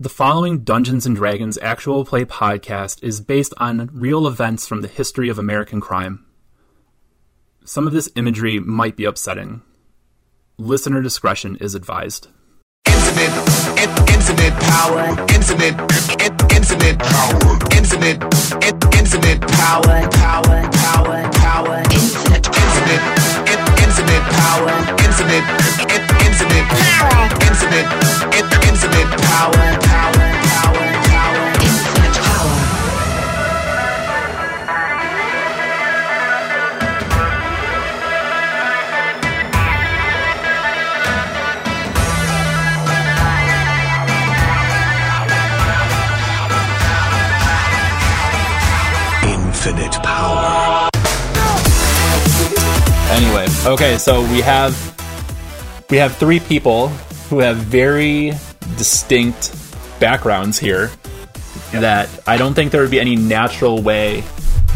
The following Dungeons & Dragons actual play podcast is based on real events from the history of American crime. Some of this imagery might be upsetting. Listener discretion is advised. Infinite power. Infinite power. Anyway, okay, so we have three people who have very distinct backgrounds here that I don't think there would be any natural way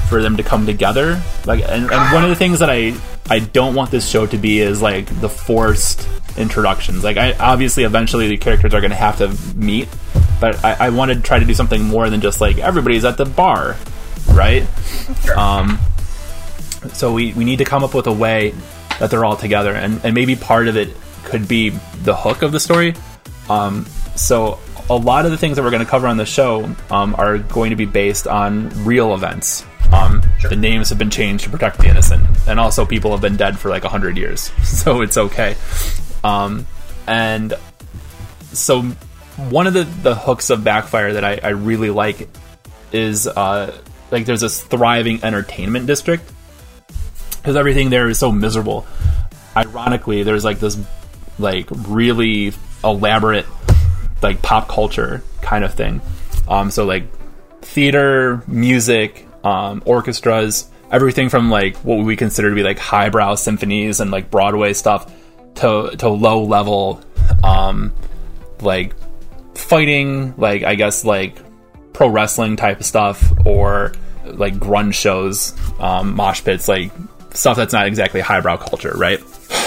for them to come together. Like, and one of the things that I don't want this show to be is like the forced introductions. Like, I obviously eventually the characters are going to have to meet, but I wanted to try to do something more than just like everybody's at the bar, right? Sure. So we need to come up with a way that they're all together, and maybe part of it could be the hook of the story. So a lot of the things that we're going to cover on the show are going to be based on real events. Sure. The names have been changed to protect the innocent, and also people have been dead for like 100 years, so it's okay. And so one of the hooks of Backfire that I really like is like there's this thriving entertainment district, because everything there is so miserable. Ironically, there's like this like really elaborate like pop culture kind of thing. So like theater, music, orchestras, everything from like what we consider to be like highbrow symphonies and like Broadway stuff to low level like fighting, like I guess like pro wrestling type of stuff, or like grunge shows, mosh pits, like stuff that's not exactly highbrow culture, right?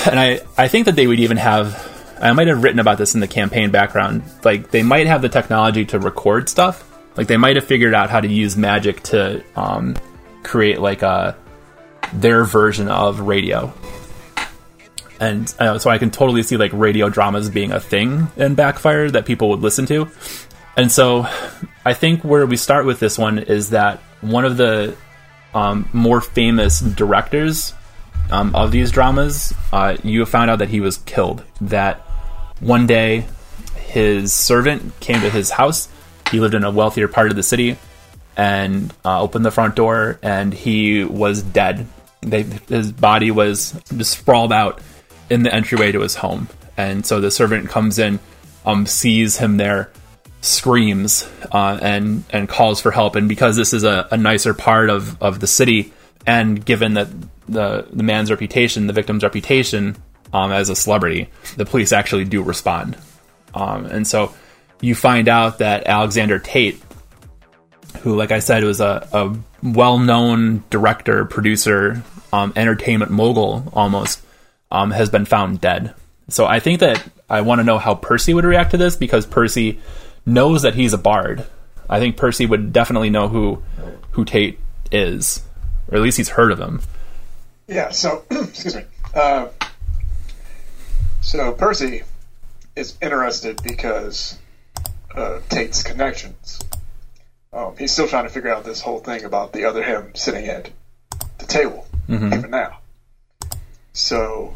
And I think that they would even have, I might have written about this in the campaign background, like they might have the technology to record stuff. Like they might have figured out how to use magic to create like their version of radio. And so I can totally see like radio dramas being a thing in Backfire that people would listen to. And so I think where we start with this one is that one of the more famous directors of these dramas, you found out that he was killed. That one day his servant came to his house. He lived in a wealthier part of the city, and opened the front door, and he was dead. His body was just sprawled out in the entryway to his home. And so the servant comes in, sees him there, screams and calls for help. And because this is a nicer part of the city, and given that the man's reputation, the victim's reputation as a celebrity, the police actually do respond. And so you find out that Alexander Tate, who, like I said, was a well-known director, producer, entertainment mogul almost, has been found dead. So I think that I want to know how Percy would react to this, because Percy knows that he's a bard. I think Percy would definitely know who Tate is, or at least he's heard of him. Yeah. So, excuse me. So Percy is interested because of Tate's connections. He's still trying to figure out this whole thing about the other him sitting at the table, even now. So,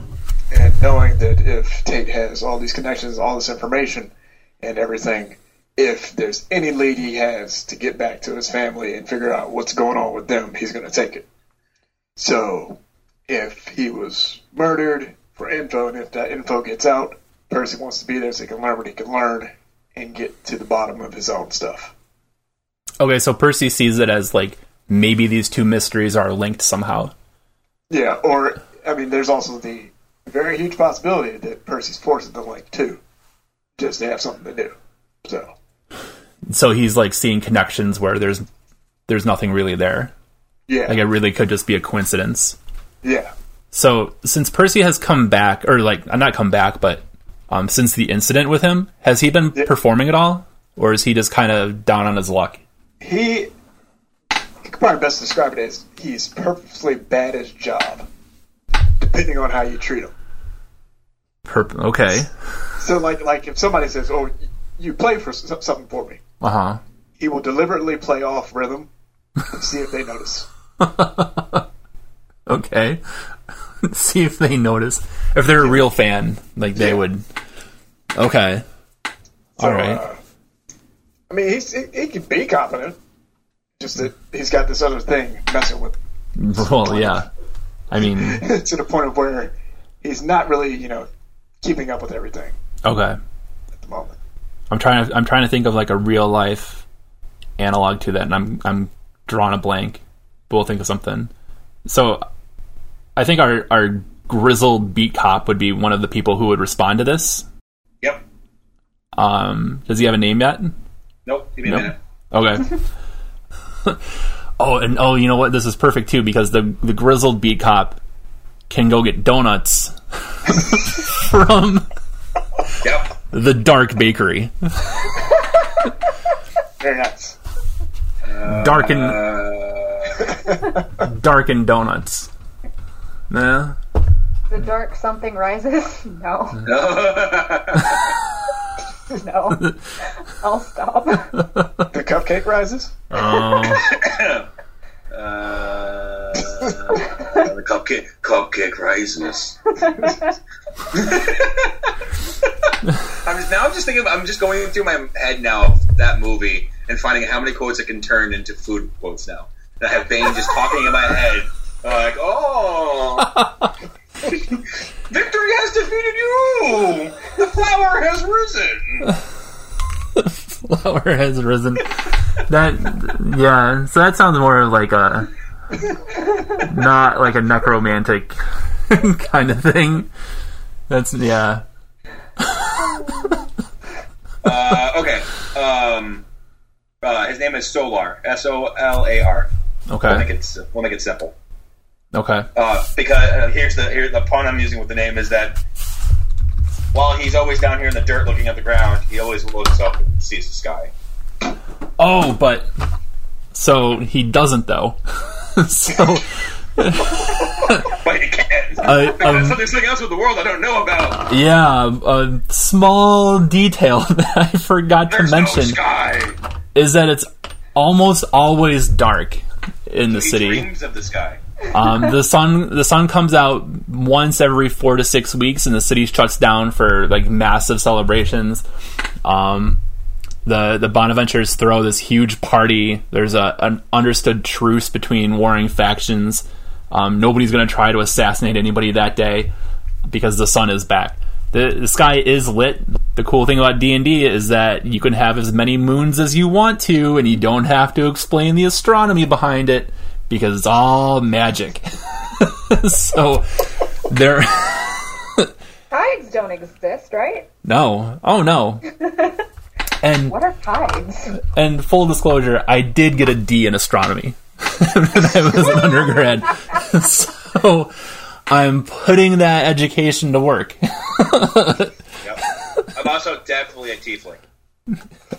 and knowing that if Tate has all these connections, all this information, and everything, if there's any lead he has to get back to his family and figure out what's going on with them, he's going to take it. So, if he was murdered for info, and if that info gets out, Percy wants to be there so he can learn what he can learn and get to the bottom of his own stuff. Okay, so Percy sees it as, like, maybe these two mysteries are linked somehow. Yeah, or, I mean, there's also the very huge possibility that Percy's forcing the link, too, just to have something to do. So he's like seeing connections where there's nothing really there. Yeah. Like it really could just be a coincidence. Yeah. So since Percy has come back, or like not come back, but since the incident with him, has he been performing at all? Or is he just kind of down on his luck? He could probably best describe it as he's purposely bad at his job, depending on how you treat him. Okay. So, like if somebody says, oh, you play for something for me. Uh-huh. He will deliberately play off rhythm and see if they notice. Okay. See if they notice. If they're a real fan, like, they would. Okay. So, all right. I mean, he can be competent. Just that he's got this other thing messing with him. Well, yeah. I mean... to the point of where he's not really, keeping up with everything. Okay. At the moment. I'm trying to think of, like, a real-life analog to that, and I'm drawing a blank. But we'll think of something. So... I think our grizzled beat cop would be one of the people who would respond to this. Yep. Does he have a name yet? Nope. Give me a minute. Okay. Oh, you know what? This is perfect too, because the grizzled beat cop can go get donuts from the dark bakery. Very nuts. Darken donuts. Nah. The dark something rises? No. No. I'll stop. The cupcake rises? Oh. The cupcake rises. I'm just going through my head now of that movie and finding out how many quotes I can turn into food quotes now. And I have Bane just talking in my head. Like, oh, victory has defeated you. The flower has risen. The flower has risen. So that sounds more like a not like a necromantic kind of thing. That's okay. His name is Solar. Solar. Okay. We'll make it simple. Okay. Because here's the pun I'm using with the name is that while he's always down here in the dirt looking at the ground, he always looks up and sees the sky. Oh, but so he doesn't though. So, but he can. There's something else with the world I don't know about. Yeah, a small detail that I forgot to mention is that it's almost always dark in the city. He dreams of the sky. The sun comes out once every 4 to 6 weeks, and the city shuts down for like massive celebrations. The Bonaventures throw this huge party. There's an understood truce between warring factions. Nobody's going to try to assassinate anybody that day because the sun is back. The sky is lit. The cool thing about D&D is that you can have as many moons as you want to, and you don't have to explain the astronomy behind it. Because it's all magic. So, there... Tides don't exist, right? No. Oh, no. And what are tides? And full disclosure, I did get a D in astronomy when I was an undergrad. So, I'm putting that education to work. Yep. I'm also definitely a tiefling.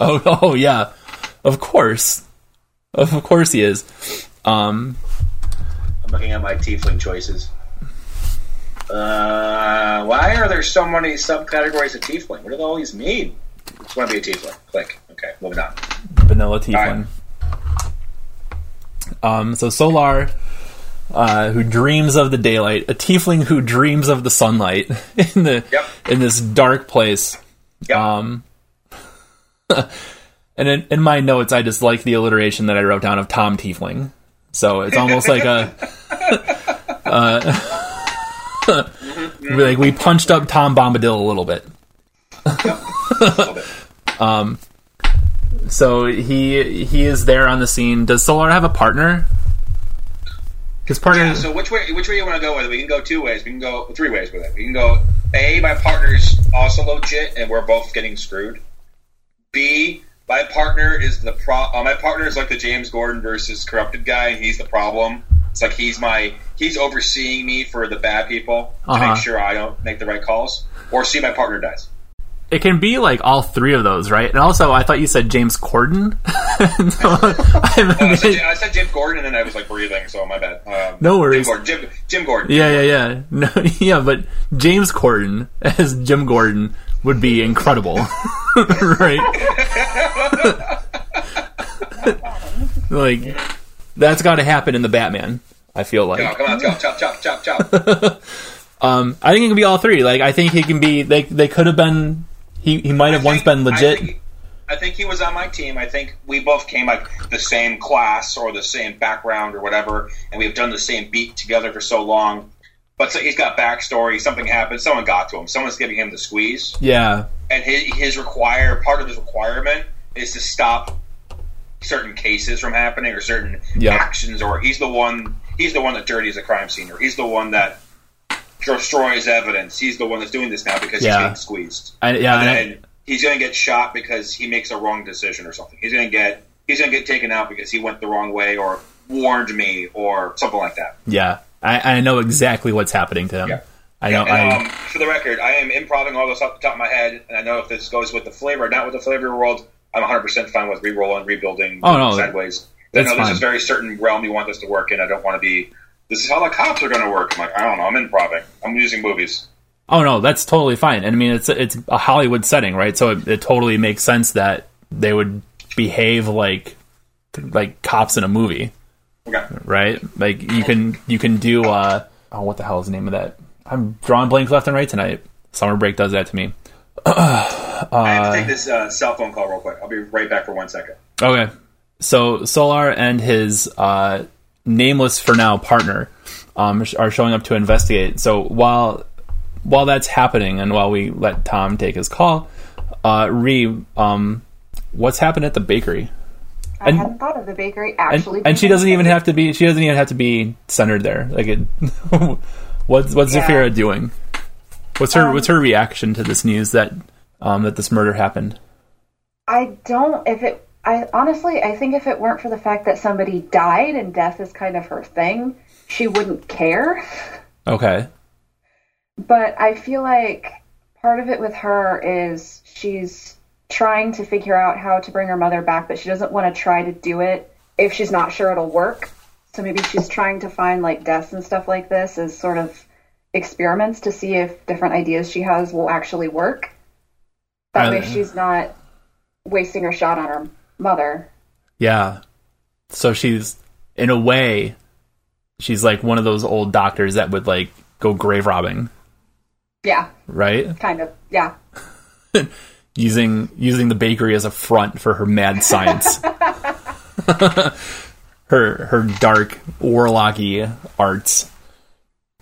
Oh, yeah. Of course. Of course he is. I'm looking at my tiefling choices. Why are there so many subcategories of tiefling? What do all these mean? I just want to be a tiefling. Click. Okay, moving on. Vanilla tiefling. Right. So Solar, who dreams of the daylight, a tiefling who dreams of the sunlight in this dark place. Yep. And in my notes, I just like the alliteration that I wrote down of Tom Tiefling. So it's almost like a... like we punched up Tom Bombadil a little bit. So he is there on the scene. Does Solar have a partner? His partner... Yeah, so which way you want to go with it? We can go 2 ways. We can go 3 ways with it. We can go, A, my partner's also legit, and we're both getting screwed. B... My partner is my partner is like the James Gordon versus corrupted guy, and he's the problem. It's like he's overseeing me for the bad people to make sure I don't make the right calls, or see my partner dies. It can be like all three of those, right? And also, I thought you said James Corden. I said Jim Gordon, and I was like breathing, so my bad. No worries. Jim Gordon. Yeah. No, yeah, but James Corden as Jim Gordon would be incredible, right? Like, that's got to happen in the Batman. I feel like. Come on, chop. I think it can be all three. Like, I think he can be. They could have been. He might have once been legit. I think he was on my team. I think we both came like the same class or the same background or whatever, and we've done the same beat together for so long. But so he's got backstory. Something happened. Someone got to him. Someone's giving him the squeeze. Yeah. And part of his requirement is to stop certain cases from happening or certain actions. Or he's the one that dirties a crime scene, or he's the one that destroys evidence. He's the one that's doing this now because he's getting squeezed. And then he's going to get shot because he makes a wrong decision or something. He's going to get taken out because he went the wrong way or warned me or something like that. Yeah, I know exactly what's happening to him. Yeah. I know. And, for the record, I am improvising all this off the top of my head, and I know if this goes with the flavor, not with the flavor world, I'm 100% fine with re-roll and rebuilding sideways. I know there's a very certain realm you want this to work in. I don't want to be. This is how the cops are going to work. I'm like, I don't know. I'm improvising. I'm using movies. Oh, no, that's totally fine. And I mean, it's a Hollywood setting, right? So it totally makes sense that they would behave like cops in a movie. Okay. Right? Like, you can do, what the hell is the name of that? I'm drawing blanks left and right tonight. Summer break does that to me. I have to take this cell phone call real quick. I'll be right back for 1 second. Okay. So Solar and his... nameless for now partner are showing up to investigate. So while that's happening and while we let Tom take his call, what's happened at the bakery? I hadn't thought of the bakery actually. And she doesn't even have to be centered there. Like it, what's Zafira doing? What's her reaction to this news that that this murder happened? I think if it weren't for the fact that somebody died and death is kind of her thing, she wouldn't care. Okay. But I feel like part of it with her is she's trying to figure out how to bring her mother back, but she doesn't want to try to do it if she's not sure it'll work. So maybe she's trying to find like deaths and stuff like this as sort of experiments to see if different ideas she has will actually work. That way she's not wasting her shot on her mother. Yeah. So she's, in a way, she's like one of those old doctors that would like go grave robbing. Yeah. Right? Kind of. Yeah. using the bakery as a front for her mad science. her dark warlocky arts.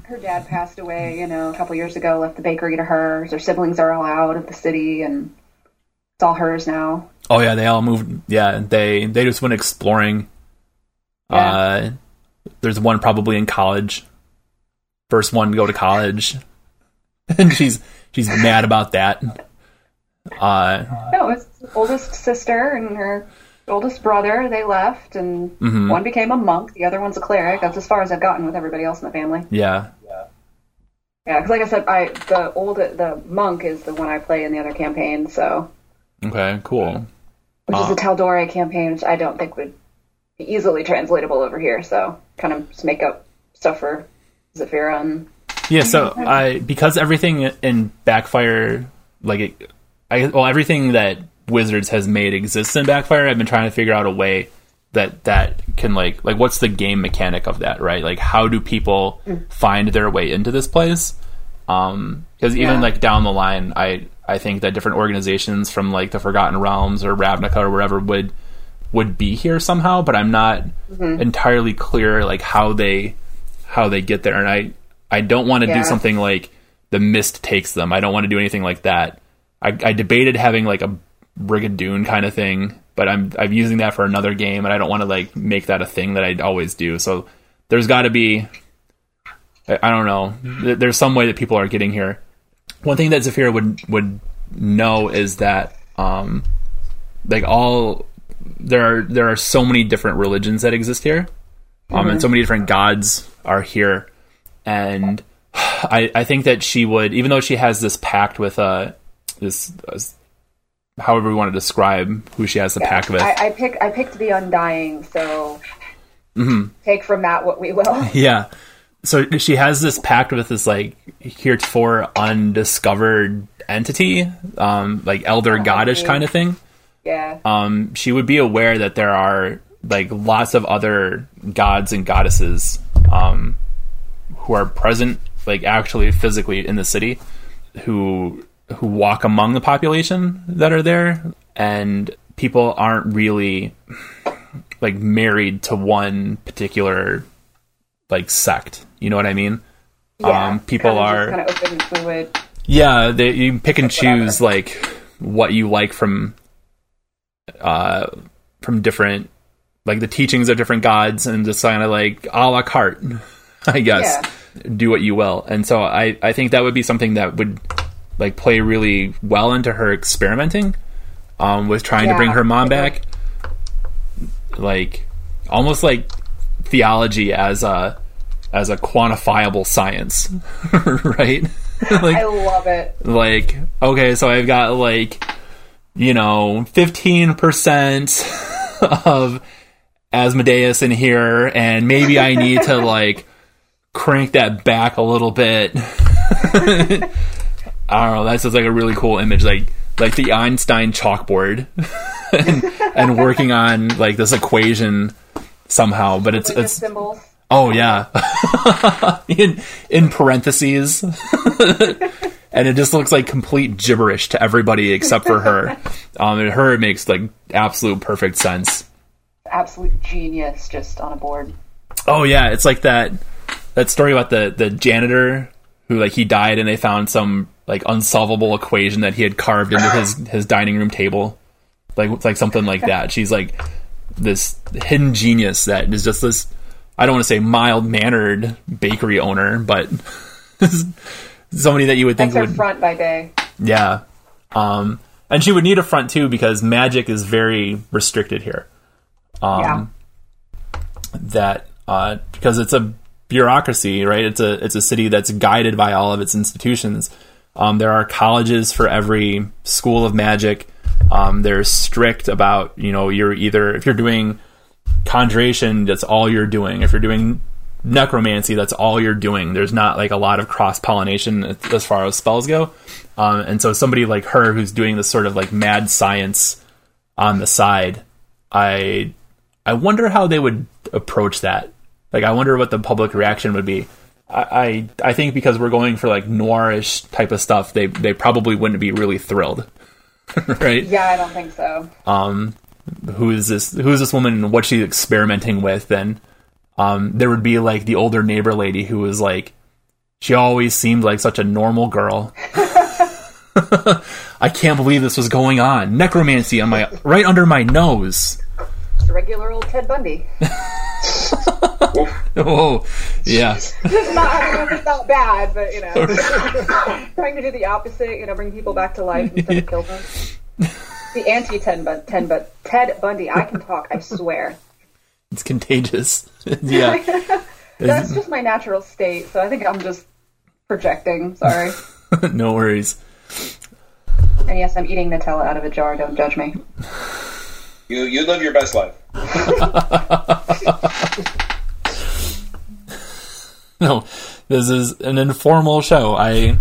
Her dad passed away, a couple years ago, left the bakery to her. Her siblings are all out of the city and it's all hers now. Oh yeah, they all moved. Yeah, they just went exploring. Yeah. There's one probably in college. First one to go to college, and she's mad about that. No, it's the oldest sister and her oldest brother. They left, and one became a monk. The other one's a cleric. That's as far as I've gotten with everybody else in the family. Yeah. Because like I said, the monk is the one I play in the other campaign. So. Okay, cool. Which is a Tal'Dorei campaign, which I don't think would be easily translatable over here, so kind of just make up stuff for Zafira and... Yeah, so because everything in Backfire, everything that Wizards has made exists in Backfire, I've been trying to figure out a way that can, like what's the game mechanic of that, right? Like, how do people find their way into this place? Because even, down the line, I think that different organizations from like the Forgotten Realms or Ravnica or wherever would be here somehow, but I'm not entirely clear like how they get there. And I don't want to do something like the mist takes them. I don't want to do anything like that. I debated having like a Brigadoon kind of thing, but I'm using that for another game and I don't want to like make that a thing that I always do. So there's gotta be, I don't know. There's some way that people are getting here. One thing that Zafira would know is that there are so many different religions that exist here, and so many different gods are here, and I think that she would, even though she has this pact with is however we want to describe who she has the pack with. I picked the Undying, so take from that what we will. Yeah. So she has this pact with this like heretofore undiscovered entity, like elder goddess kind of thing. Yeah. She would be aware that there are like lots of other gods and goddesses who are present, like actually physically in the city, who walk among the population that are there, and people aren't really like married to one particular like sect. You know what I mean? Yeah, people are kind of open and fluid. Yeah, you pick and choose like what you like from different like the teachings of different gods, and just kind of like a la carte, I guess. Yeah. Do what you will. And so I think that would be something that would like play really well into her experimenting with trying to bring her mom back. Like almost like theology as a quantifiable science, right? Like, I love it. Like, okay, so I've got like, you know, 15% of Asmodeus in here, and maybe I need to like crank that back a little bit. I don't know, that's just like a really cool image, like the Einstein chalkboard and working on like this equation somehow, but it's symbols. Oh yeah. in parentheses. And it just looks like complete gibberish to everybody except for her. And her, it makes like absolute perfect sense. Absolute genius just on a board. Oh yeah, it's like that story about the janitor who like he died and they found some like unsolvable equation that he had carved into his dining room table. Like it's like something like that. She's like this hidden genius that is just this, I don't want to say mild-mannered bakery owner, but somebody that you would think would front by day. Yeah. And she would need a front too, because magic is very restricted here. Because it's a bureaucracy, right? It's a city that's guided by all of its institutions. There are colleges for every school of magic. They're strict about, you know, you're either, if you're doing conjuration, that's all you're doing. If you're doing necromancy, that's all you're doing. There's not like a lot of cross-pollination as far as spells go. And so somebody like her who's doing this sort of like mad science on the side, I wonder how they would approach that. Like, I wonder what the public reaction would be. I think because we're going for like noirish type of stuff, they probably wouldn't be really thrilled. Right? Yeah, I don't think so. Who is this woman and what she's experimenting with? And there would be like the older neighbor lady who was like, she always seemed like such a normal girl. I can't believe this was going on. Necromancy on my right under my nose. Just a regular old Ted Bundy. Oh, yeah. It's not bad, but you know, trying to do the opposite, you know, bring people back to life instead of kill them. The Ted Bundy. I can talk, I swear. It's contagious. Yeah, that's just my natural state. So I think I'm just projecting. Sorry. No worries. And yes, I'm eating Nutella out of a jar. Don't judge me. You live your best life. No, this is an informal show. I,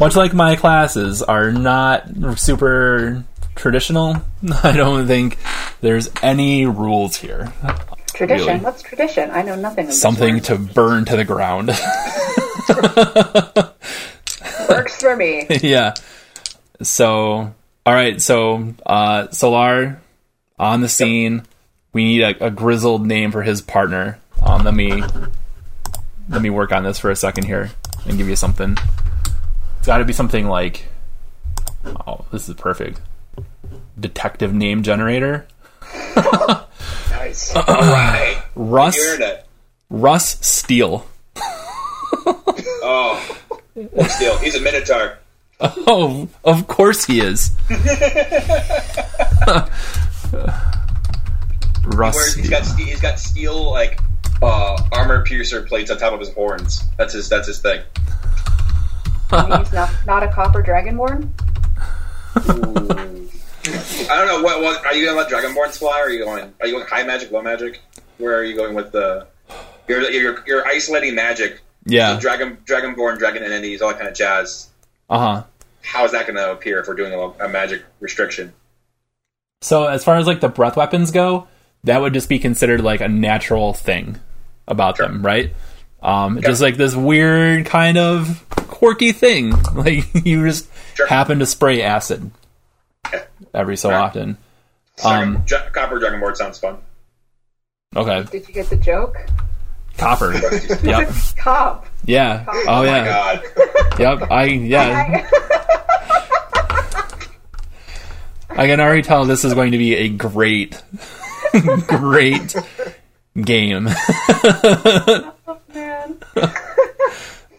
much like my classes, are not super traditional. I don't think there's any rules here. Tradition? Really. What's tradition? I know nothing. Something to burn to the ground. Works for me. Yeah. So, all right. So, Solar on the scene. We need a grizzled name for his partner. Let me work on this for a second here and give you something. It's got to be something like, oh, this is perfect. Detective name generator. Nice. All right. Russ Steele. Oh, Steele. He's a minotaur. Oh, of course he is. Russ. He's got steel like armor piercer plates on top of his horns. That's his thing. He's not a copper dragonborn. I don't know. What are you going to let Dragonborns fly? Or are you going high magic, low magic? Where are you going with the? You're isolating magic. Yeah. Dragonborn, dragon entities, all that kind of jazz. Uh huh. How is that going to appear if we're doing a magic restriction? So as far as like the breath weapons go, that would just be considered like a natural thing about them, right? Just like this weird kind of quirky thing, like you just happen to spray acid every so often. Copper Dragonborn sounds fun. Okay. Did you get the joke? Copper. Yep. Cop. Yeah. Cop. Oh yeah. My God. Yep. I can already tell this is going to be a great game. Oh man.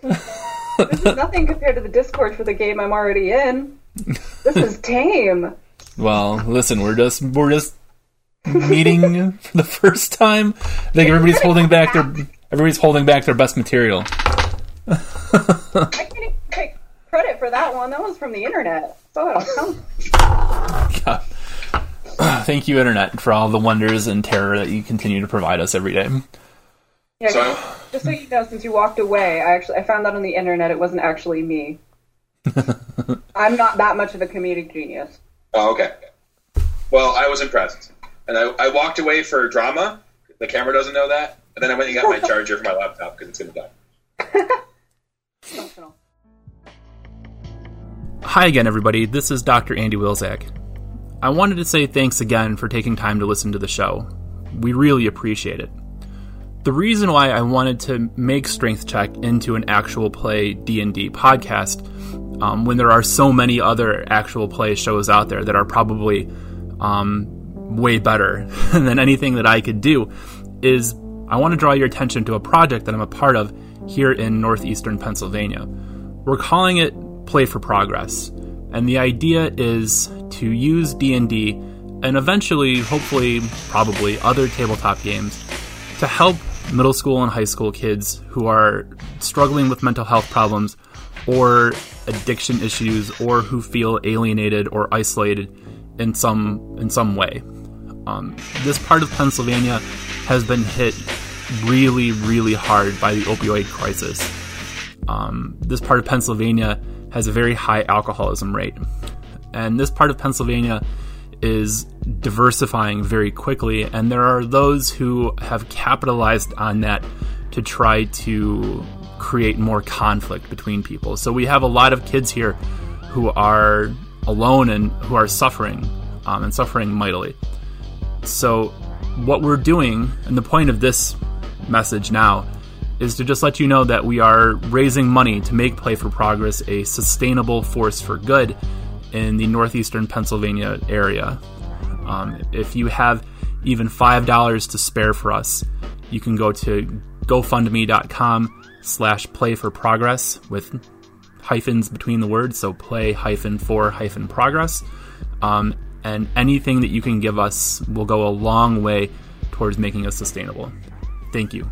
This is nothing compared to the Discord for the game I'm already in. This is tame. Well, listen, we're just meeting for the first time. I think everybody's holding back their best material. I can't even take credit for that one. That was from the internet. So it'll come. God. Thank you, internet, for all the wonders and terror that you continue to provide us every day. Yeah, just so you know, since you walked away, I found out on the internet it wasn't actually me. I'm not that much of a comedic genius. Oh, okay. Well, I was impressed. And I walked away for drama. The camera doesn't know that. And then I went and got my charger for my laptop because it's going to die. Emotional. Hi again, everybody. This is Dr. Andy Wilczak. I wanted to say thanks again for taking time to listen to the show. We really appreciate it. The reason why I wanted to make Strength Check into an actual play D&D podcast, when there are so many other actual play shows out there that are probably way better than anything that I could do, is I want to draw your attention to a project that I'm a part of here in northeastern Pennsylvania. We're calling it Play for Progress, and the idea is to use D&D and eventually, hopefully, probably other tabletop games to help middle school and high school kids who are struggling with mental health problems or addiction issues or who feel alienated or isolated in some way. This part of Pennsylvania has been hit really, really hard by the opioid crisis. This part of Pennsylvania has a very high alcoholism rate. And this part of Pennsylvania is diversifying very quickly, and there are those who have capitalized on that to try to create more conflict between people. So we have a lot of kids here who are alone and who are suffering, and suffering mightily. So what we're doing, and the point of this message now, is to just let you know that we are raising money to make Play for Progress a sustainable force for good in the northeastern Pennsylvania area. If you have even $5 to spare for us, you can go to gofundme.com/play for progress with hyphens between the words, so play-for-progress. And anything that you can give us will go a long way towards making us sustainable. Thank you.